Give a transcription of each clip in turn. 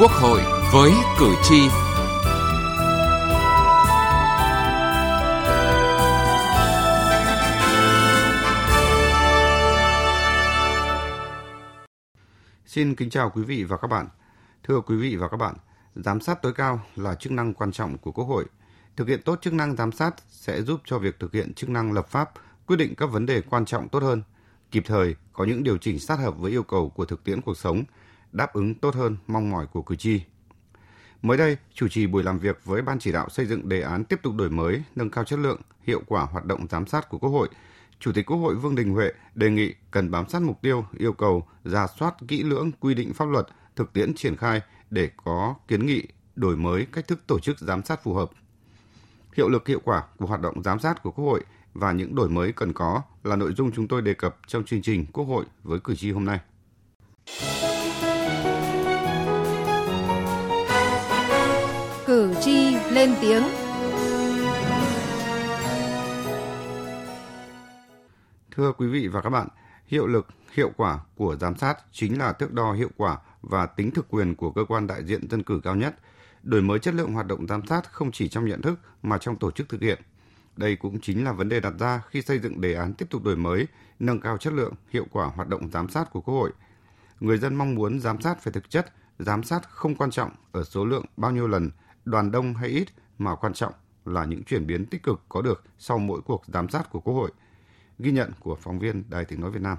Quốc hội với cử tri. Xin kính chào quý vị và các bạn. Thưa quý vị và các bạn, giám sát tối cao là chức năng quan trọng của Quốc hội. Thực hiện tốt chức năng giám sát sẽ giúp cho việc thực hiện chức năng lập pháp, quyết định các vấn đề quan trọng tốt hơn, kịp thời có những điều chỉnh sát hợp với yêu cầu của thực tiễn cuộc sống, đáp ứng tốt hơn mong mỏi của cử tri. Mới đây, chủ trì buổi làm việc với Ban chỉ đạo xây dựng đề án tiếp tục đổi mới, nâng cao chất lượng, hiệu quả hoạt động giám sát của Quốc hội, Chủ tịch Quốc hội Vương Đình Huệ đề nghị cần bám sát mục tiêu, yêu cầu, rà soát kỹ lưỡng quy định pháp luật, thực tiễn triển khai để có kiến nghị đổi mới cách thức tổ chức giám sát phù hợp. Hiệu lực hiệu quả của hoạt động giám sát của Quốc hội và những đổi mới cần có là nội dung chúng tôi đề cập trong chương trình Quốc hội với cử tri hôm nay. Cử tri lên tiếng. Thưa quý vị và các bạn, hiệu lực, hiệu quả của giám sát chính là thước đo hiệu quả và tính thực quyền của cơ quan đại diện dân cử cao nhất. Đổi mới chất lượng hoạt động giám sát không chỉ trong nhận thức mà trong tổ chức thực hiện. Đây cũng chính là vấn đề đặt ra khi xây dựng đề án tiếp tục đổi mới, nâng cao chất lượng, hiệu quả hoạt động giám sát của Quốc hội. Người dân mong muốn giám sát phải thực chất, giám sát không quan trọng ở số lượng bao nhiêu lần, đoàn đông hay ít, mà quan trọng là những chuyển biến tích cực có được sau mỗi cuộc giám sát của Quốc hội. Ghi nhận của phóng viên Đài Tiếng nói Việt Nam.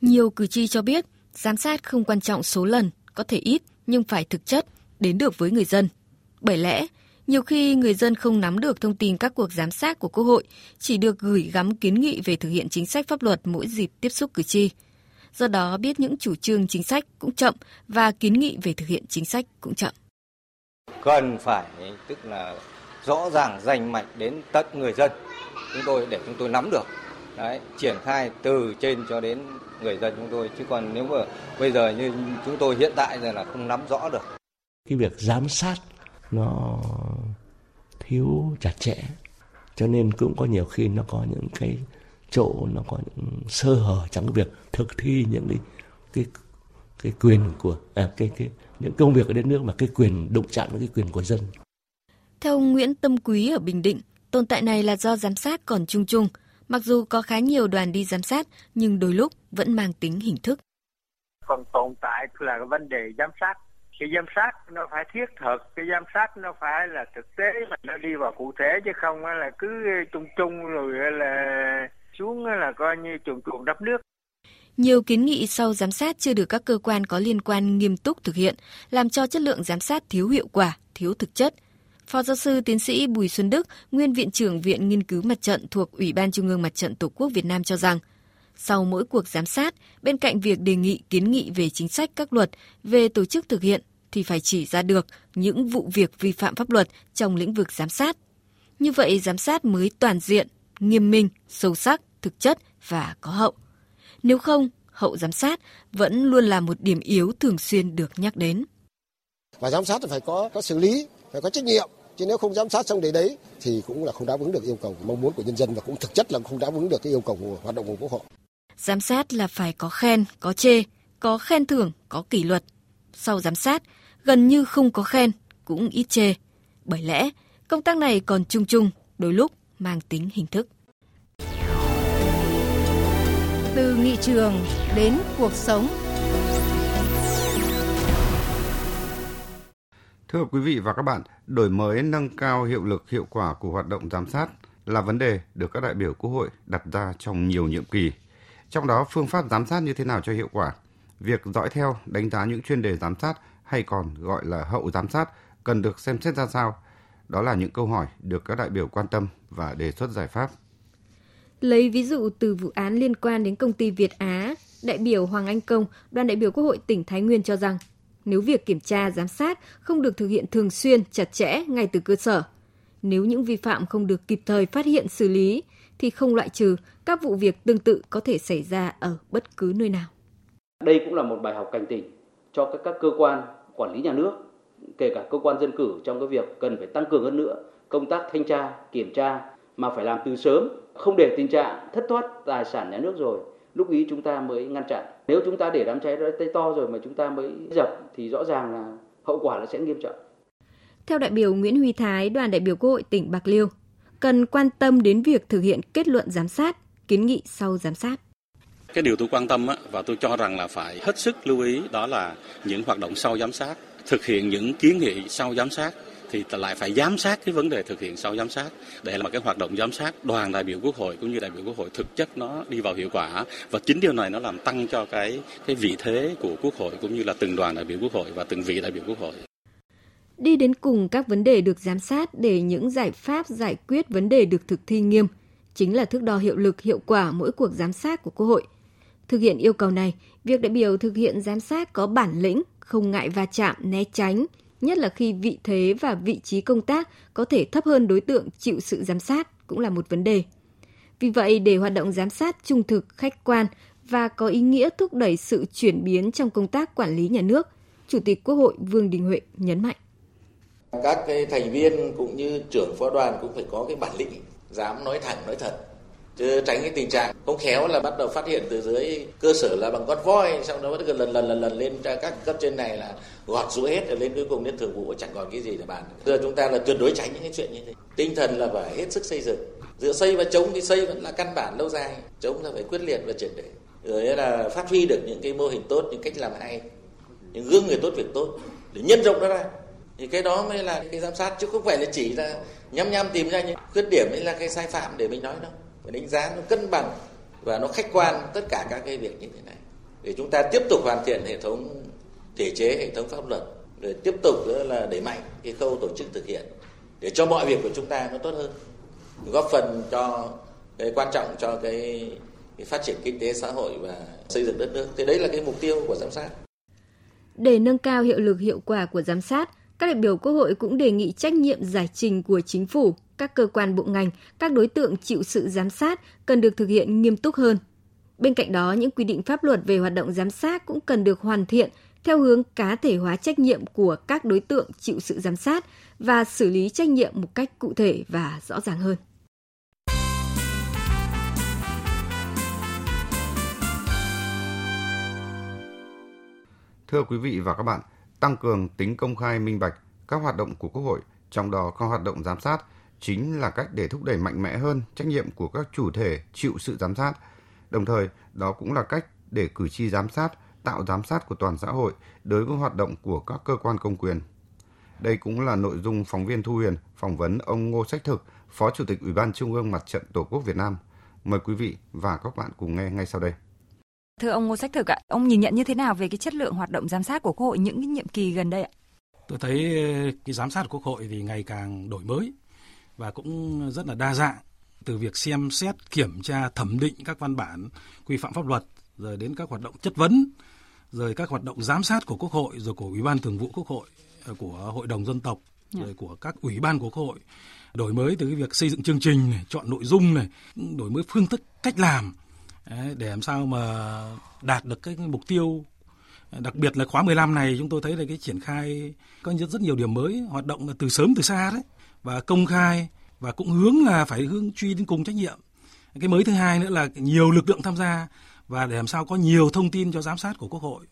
Nhiều cử tri cho biết, giám sát không quan trọng số lần, có thể ít nhưng phải thực chất, đến được với người dân. Bởi lẽ, nhiều khi người dân không nắm được thông tin các cuộc giám sát của Quốc hội, chỉ được gửi gắm kiến nghị về thực hiện chính sách pháp luật mỗi dịp tiếp xúc cử tri. Do đó biết những chủ trương chính sách cũng chậm và kiến nghị về thực hiện chính sách cũng chậm. Cần phải tức là rõ ràng rành mạch đến tận người dân chúng tôi để chúng tôi nắm được. Đấy, triển khai từ trên cho đến người dân chúng tôi, chứ còn nếu mà bây giờ như chúng tôi hiện tại là không nắm rõ được. Cái việc giám sát nó thiếu chặt chẽ, cho nên cũng có nhiều khi nó có những cái chỗ, nó có những sơ hở trong việc thực thi những cái quyền của những công việc ở đất nước, mà cái quyền đụng chạm với cái quyền của dân. Theo ông Nguyễn Tâm Quý ở Bình Định, tồn tại này là do giám sát còn chung chung. Mặc dù có khá nhiều đoàn đi giám sát, nhưng đôi lúc vẫn mang tính hình thức. Còn tồn tại là cái vấn đề giám sát. Cái giám sát nó phải thiết thực, cái giám sát nó phải là thực tế, mà nó đi vào cụ thể, chứ không là cứ chung chung rồi là xuống là coi như chuồn chuồn đắp nước. Nhiều kiến nghị sau giám sát chưa được các cơ quan có liên quan nghiêm túc thực hiện, làm cho chất lượng giám sát thiếu hiệu quả, thiếu thực chất. Phó giáo sư tiến sĩ Bùi Xuân Đức, nguyên Viện trưởng Viện Nghiên cứu Mặt trận thuộc Ủy ban Trung ương Mặt trận Tổ quốc Việt Nam cho rằng, sau mỗi cuộc giám sát, bên cạnh việc đề nghị kiến nghị về chính sách các luật, về tổ chức thực hiện thì phải chỉ ra được những vụ việc vi phạm pháp luật trong lĩnh vực giám sát. Như vậy giám sát mới toàn diện, nghiêm minh, sâu sắc, thực chất và có hậu. Nếu không, hậu giám sát vẫn luôn là một điểm yếu thường xuyên được nhắc đến. Và giám sát phải có xử lý, phải có trách nhiệm. Chứ nếu không giám sát xong để đấy thì cũng là không đáp ứng được yêu cầu mong muốn của nhân dân, và cũng thực chất là không đáp ứng được cái yêu cầu của hoạt động của Quốc hội. Giám sát là phải có khen, có chê, có khen thưởng, có kỷ luật. Sau giám sát, gần như không có khen, cũng ít chê. Bởi lẽ, công tác này còn chung chung, đôi lúc mang tính hình thức. Từ nghị trường đến cuộc sống. Thưa quý vị và các bạn, đổi mới nâng cao hiệu lực hiệu quả của hoạt động giám sát là vấn đề được các đại biểu Quốc hội đặt ra trong nhiều nhiệm kỳ. Trong đó, phương pháp giám sát như thế nào cho hiệu quả, việc dõi theo, đánh giá những chuyên đề giám sát hay còn gọi là hậu giám sát cần được xem xét ra sao? Đó là những câu hỏi được các đại biểu quan tâm và đề xuất giải pháp. Lấy ví dụ từ vụ án liên quan đến công ty Việt Á, đại biểu Hoàng Anh Công, đoàn đại biểu Quốc hội tỉnh Thái Nguyên cho rằng, nếu việc kiểm tra, giám sát không được thực hiện thường xuyên, chặt chẽ ngay từ cơ sở, nếu những vi phạm không được kịp thời phát hiện xử lý, thì không loại trừ các vụ việc tương tự có thể xảy ra ở bất cứ nơi nào. Đây cũng là một bài học cảnh tỉnh cho các cơ quan quản lý nhà nước, kể cả cơ quan dân cử, trong cái việc cần phải tăng cường hơn nữa công tác thanh tra, kiểm tra mà phải làm từ sớm, không để tình trạng thất thoát tài sản nhà nước rồi lúc ý chúng ta mới ngăn chặn. Nếu chúng ta để đám cháy to rồi mà chúng ta mới dập thì rõ ràng là hậu quả nó sẽ nghiêm trọng. Theo đại biểu Nguyễn Huy Thái, đoàn đại biểu Quốc hội tỉnh Bạc Liêu, cần quan tâm đến việc thực hiện kết luận giám sát, kiến nghị sau giám sát. Cái điều tôi quan tâm và tôi cho rằng là phải hết sức lưu ý đó là những hoạt động sau giám sát, thực hiện những kiến nghị sau giám sát thì lại phải giám sát cái vấn đề thực hiện sau giám sát để mà cái hoạt động giám sát đoàn đại biểu Quốc hội cũng như đại biểu Quốc hội thực chất nó đi vào hiệu quả, và chính điều này nó làm tăng cho cái vị thế của Quốc hội cũng như là từng đoàn đại biểu Quốc hội và từng vị đại biểu Quốc hội. Đi đến cùng các vấn đề được giám sát để những giải pháp giải quyết vấn đề được thực thi nghiêm chính là thước đo hiệu lực hiệu quả mỗi cuộc giám sát của Quốc hội. Thực hiện yêu cầu này, việc đại biểu thực hiện giám sát có bản lĩnh, không ngại va chạm, né tránh, nhất là khi vị thế và vị trí công tác có thể thấp hơn đối tượng chịu sự giám sát cũng là một vấn đề. Vì vậy, để hoạt động giám sát trung thực, khách quan và có ý nghĩa thúc đẩy sự chuyển biến trong công tác quản lý nhà nước, Chủ tịch Quốc hội Vương Đình Huệ nhấn mạnh. Các thành viên cũng như trưởng phó đoàn cũng phải có cái bản lĩnh, dám nói thẳng, nói thật. Chứ tránh cái tình trạng không khéo là bắt đầu phát hiện từ dưới cơ sở là bằng con voi, xong đó cứ lần lên các cấp trên này là gọt rũ hết rồi lên cuối cùng đến thường vụ chẳng còn cái gì để bàn. Giờ chúng ta là tuyệt đối tránh những cái chuyện như thế. Tinh thần là phải hết sức xây dựng. Giữa xây và chống thì xây vẫn là căn bản lâu dài, chống là phải quyết liệt và triệt để. Rồi là phát huy được những cái mô hình tốt, những cách làm hay, những gương người tốt việc tốt để nhân rộng nó ra. Thì cái đó mới là cái giám sát, chứ không phải là chỉ là nhăm tìm ra những khuyết điểm hay là cái sai phạm để mình nói đâu. Đánh giá nó cân bằng và nó khách quan tất cả các cái việc như thế này để chúng ta tiếp tục hoàn thiện hệ thống thể chế, hệ thống pháp luật, rồi tiếp tục nữa là đẩy mạnh cái khâu tổ chức thực hiện để cho mọi việc của chúng ta nó tốt hơn, góp phần cho cái quan trọng cho cái phát triển kinh tế xã hội và xây dựng đất nước. Thì đấy là cái mục tiêu của giám sát. Để nâng cao hiệu lực hiệu quả của giám sát, các đại biểu Quốc hội cũng đề nghị trách nhiệm giải trình của Chính phủ, các cơ quan bộ ngành, các đối tượng chịu sự giám sát cần được thực hiện nghiêm túc hơn. Bên cạnh đó, những quy định pháp luật về hoạt động giám sát cũng cần được hoàn thiện theo hướng cá thể hóa trách nhiệm của các đối tượng chịu sự giám sát và xử lý trách nhiệm một cách cụ thể và rõ ràng hơn. Thưa quý vị và các bạn, tăng cường tính công khai minh bạch các hoạt động của Quốc hội, trong đó có hoạt động giám sát, chính là cách để thúc đẩy mạnh mẽ hơn trách nhiệm của các chủ thể chịu sự giám sát. Đồng thời, đó cũng là cách để cử tri giám sát, tạo giám sát của toàn xã hội đối với hoạt động của các cơ quan công quyền. Đây cũng là nội dung phóng viên Thu Huyền phỏng vấn ông Ngô Sách Thực, Phó Chủ tịch Ủy ban Trung ương Mặt trận Tổ quốc Việt Nam. Mời quý vị và các bạn cùng nghe ngay sau đây. Thưa ông Ngô Sách Thực ạ, ông nhìn nhận như thế nào về cái chất lượng hoạt động giám sát của Quốc hội những cái nhiệm kỳ gần đây ạ? Tôi thấy cái giám sát của Quốc hội thì ngày càng đổi mới và cũng rất là đa dạng, từ việc xem xét, kiểm tra, thẩm định các văn bản quy phạm pháp luật, rồi đến các hoạt động chất vấn, rồi các hoạt động giám sát của Quốc hội, rồi của Ủy ban Thường vụ Quốc hội, của Hội đồng Dân tộc, rồi của các ủy ban của Quốc hội. Đổi mới từ cái việc xây dựng chương trình này, chọn nội dung này, đổi mới phương thức cách làm để làm sao mà đạt được cái mục tiêu. Đặc biệt là khóa 15 này, chúng tôi thấy là cái triển khai có rất nhiều điểm mới, hoạt động là từ sớm từ xa đấy, và công khai, và cũng hướng là phải hướng truy đến cùng trách nhiệm. Cái mới thứ hai nữa là nhiều lực lượng tham gia và để làm sao có nhiều thông tin cho giám sát của Quốc hội.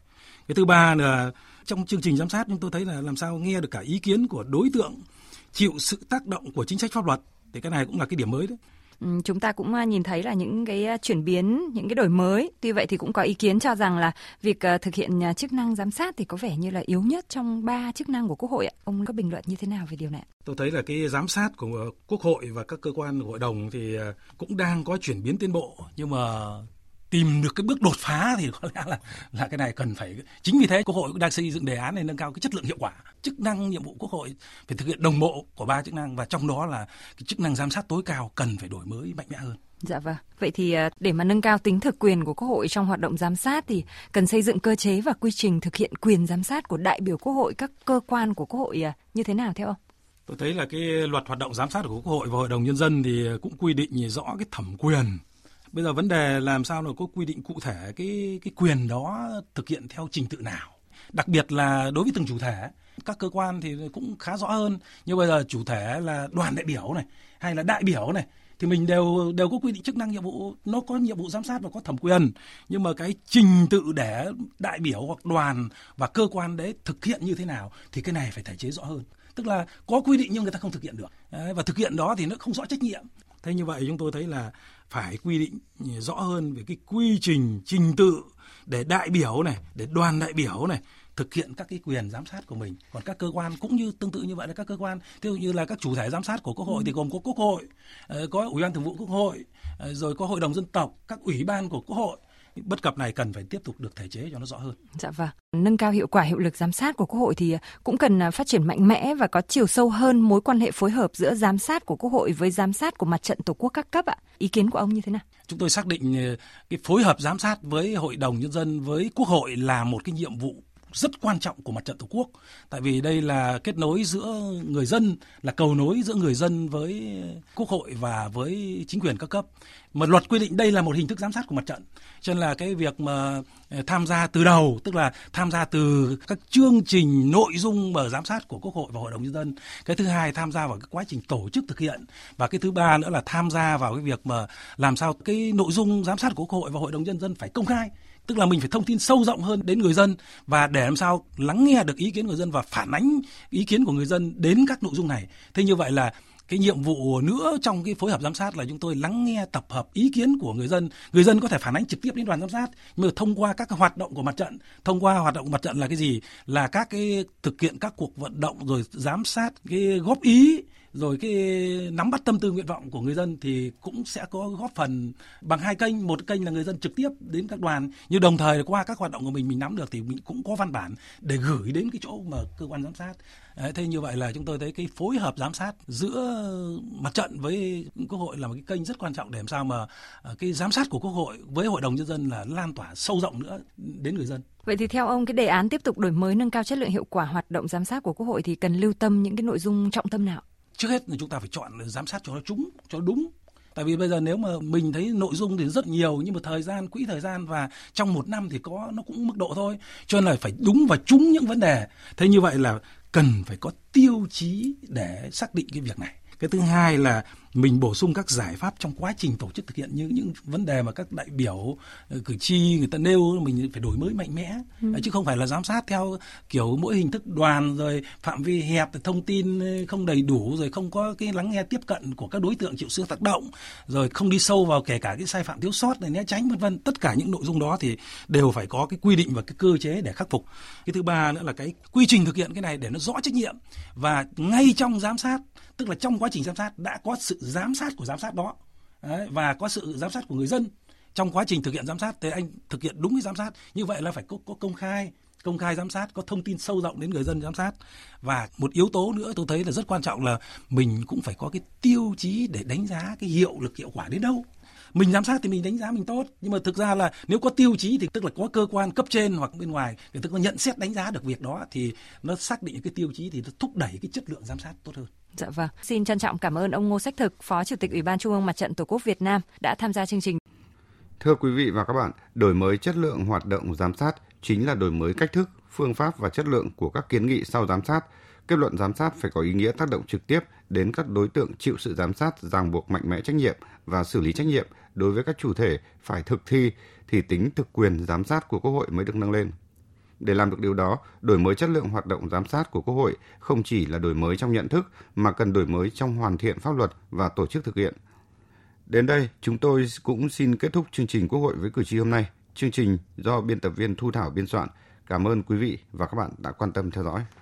Cái thứ ba là trong chương trình giám sát chúng tôi thấy là làm sao nghe được cả ý kiến của đối tượng chịu sự tác động của chính sách pháp luật, thì cái này cũng là cái điểm mới đấy. Chúng ta cũng nhìn thấy là những cái chuyển biến, những cái đổi mới. Tuy vậy thì cũng có ý kiến cho rằng là việc thực hiện chức năng giám sát thì có vẻ như là yếu nhất trong 3 chức năng của Quốc hội. Ông có bình luận như thế nào về điều này? Tôi thấy là cái giám sát của Quốc hội và các cơ quan hội đồng thì cũng đang có chuyển biến tiến bộ, nhưng mà tìm được cái bước đột phá thì có lẽ là cái này cần phải. Chính vì thế Quốc hội cũng đang xây dựng đề án để nâng cao cái chất lượng hiệu quả. Chức năng nhiệm vụ Quốc hội phải thực hiện đồng bộ của 3 chức năng, và trong đó là cái chức năng giám sát tối cao cần phải đổi mới mạnh mẽ hơn. Dạ vâng. Vậy thì để mà nâng cao tính thực quyền của Quốc hội trong hoạt động giám sát thì cần xây dựng cơ chế và quy trình thực hiện quyền giám sát của đại biểu Quốc hội, các cơ quan của Quốc hội như thế nào theo ông? Tôi thấy là cái luật hoạt động giám sát của Quốc hội và Hội đồng Nhân dân thì cũng quy định rõ cái thẩm quyền. Bây giờ vấn đề làm sao là có quy định cụ thể cái quyền đó thực hiện theo trình tự nào. Đặc biệt là đối với từng chủ thể, các cơ quan thì cũng khá rõ hơn. Nhưng bây giờ chủ thể là đoàn đại biểu này, hay là đại biểu này, thì mình đều có quy định chức năng nhiệm vụ, nó có nhiệm vụ giám sát và có thẩm quyền, nhưng mà cái trình tự để đại biểu hoặc đoàn và cơ quan đấy thực hiện như thế nào thì cái này phải thể chế rõ hơn. Tức là có quy định nhưng người ta không thực hiện được đấy, và thực hiện đó thì nó không rõ trách nhiệm. Thế như vậy chúng tôi thấy là phải quy định rõ hơn về cái quy trình, trình tự để đại biểu này, để đoàn đại biểu này thực hiện các cái quyền giám sát của mình. Còn các cơ quan cũng như tương tự như vậy là các cơ quan, ví dụ như là các chủ thể giám sát của Quốc hội thì gồm có Quốc hội, có Ủy ban Thường vụ Quốc hội, rồi có Hội đồng Dân tộc, các ủy ban của Quốc hội. Bất cập này cần phải tiếp tục được thể chế cho nó rõ hơn. Dạ vâng. Nâng cao hiệu quả hiệu lực giám sát của Quốc hội thì cũng cần phát triển mạnh mẽ và có chiều sâu hơn mối quan hệ phối hợp giữa giám sát của Quốc hội với giám sát của mặt trận Tổ quốc các cấp ạ. Ý kiến của ông như thế nào? Chúng tôi xác định cái phối hợp giám sát với Hội đồng Nhân dân, với Quốc hội là một cái nhiệm vụ rất quan trọng của mặt trận Tổ quốc. Tại vì đây là kết nối giữa người dân, là cầu nối giữa người dân với Quốc hội và với chính quyền các cấp. Mà luật quy định đây là một hình thức giám sát của mặt trận. Cho nên là cái việc mà tham gia từ đầu, tức là tham gia từ các chương trình nội dung mà giám sát của Quốc hội và Hội đồng Nhân dân. Cái thứ hai, tham gia vào cái quá trình tổ chức thực hiện. Và cái thứ ba nữa là tham gia vào cái việc mà làm sao cái nội dung giám sát của Quốc hội và Hội đồng Nhân dân phải công khai. Tức là mình phải thông tin sâu rộng hơn đến người dân và để làm sao lắng nghe được ý kiến người dân và phản ánh ý kiến của người dân đến các nội dung này. Thế như vậy là cái nhiệm vụ nữa trong cái phối hợp giám sát là chúng tôi lắng nghe tập hợp ý kiến của người dân. Người dân có thể phản ánh trực tiếp đến đoàn giám sát, nhưng mà thông qua các hoạt động của mặt trận. Thông qua hoạt động của mặt trận là cái gì? Là các cái thực hiện các cuộc vận động, rồi giám sát, cái góp ý, rồi cái nắm bắt tâm tư nguyện vọng của người dân thì cũng sẽ có góp phần bằng hai kênh. Một kênh là người dân trực tiếp đến các đoàn, nhưng đồng thời qua các hoạt động của mình nắm được thì mình cũng có văn bản để gửi đến cái chỗ mà cơ quan giám sát. Thế như vậy là chúng tôi thấy cái phối hợp giám sát giữa mặt trận với Quốc hội là một cái kênh rất quan trọng để làm sao mà cái giám sát của Quốc hội với Hội đồng Nhân dân là lan tỏa sâu rộng nữa đến người dân. Vậy thì theo ông, cái đề án tiếp tục đổi mới nâng cao chất lượng hiệu quả hoạt động giám sát của Quốc hội thì cần lưu tâm những cái nội dung trọng tâm nào? Trước hết là chúng ta phải chọn giám sát cho nó trúng, cho đúng. Tại vì bây giờ nếu mà mình thấy nội dung thì rất nhiều, nhưng mà thời gian, quỹ thời gian và trong một năm thì có nó cũng mức độ thôi. Cho nên là phải đúng và trúng những vấn đề. Thế như vậy là cần phải có tiêu chí để xác định cái việc này. Cái thứ hai là mình bổ sung các giải pháp trong quá trình tổ chức thực hiện những vấn đề mà các đại biểu, cử tri người ta nêu, mình phải đổi mới mạnh mẽ. Chứ không phải là giám sát theo kiểu mỗi hình thức đoàn, rồi phạm vi hẹp, thông tin không đầy đủ, rồi không có cái lắng nghe tiếp cận của các đối tượng chịu sự tác động, rồi không đi sâu vào kể cả cái sai phạm thiếu sót này, né tránh v.v. Tất cả những nội dung đó thì đều phải có cái quy định và cái cơ chế để khắc phục. Cái thứ ba nữa là cái quy trình thực hiện cái này để nó rõ trách nhiệm, và ngay trong giám sát, tức là trong quá trình giám sát đã có sự giám sát của giám sát đó. Đấy, và có sự giám sát của người dân trong quá trình thực hiện giám sát. Thế anh thực hiện đúng cái giám sát như vậy là phải có công khai giám sát, có thông tin sâu rộng đến người dân giám sát. Và một yếu tố nữa tôi thấy là rất quan trọng là mình cũng phải có cái tiêu chí để đánh giá cái hiệu lực hiệu quả đến đâu. Mình giám sát thì mình đánh giá mình tốt, nhưng mà thực ra là nếu có tiêu chí thì tức là có cơ quan cấp trên hoặc bên ngoài người ta có nhận xét đánh giá được việc đó, thì nó xác định cái tiêu chí thì nó thúc đẩy cái chất lượng giám sát tốt hơn. Dạ vâng. Xin trân trọng cảm ơn ông Ngô Sách Thực, Phó Chủ tịch Ủy ban Trung ương Mặt trận Tổ quốc Việt Nam đã tham gia chương trình. Thưa quý vị và các bạn, đổi mới chất lượng hoạt động giám sát chính là đổi mới cách thức, phương pháp và chất lượng của các kiến nghị sau giám sát. Kết luận giám sát phải có ý nghĩa tác động trực tiếp đến các đối tượng chịu sự giám sát, ràng buộc mạnh mẽ trách nhiệm và xử lý trách nhiệm đối với các chủ thể phải thực thi thì tính thực quyền giám sát của Quốc hội mới được nâng lên. Để làm được điều đó, đổi mới chất lượng hoạt động giám sát của Quốc hội không chỉ là đổi mới trong nhận thức mà cần đổi mới trong hoàn thiện pháp luật và tổ chức thực hiện. Đến đây, chúng tôi cũng xin kết thúc chương trình Quốc hội với cử tri hôm nay. Chương trình do biên tập viên Thu Thảo biên soạn. Cảm ơn quý vị và các bạn đã quan tâm theo dõi.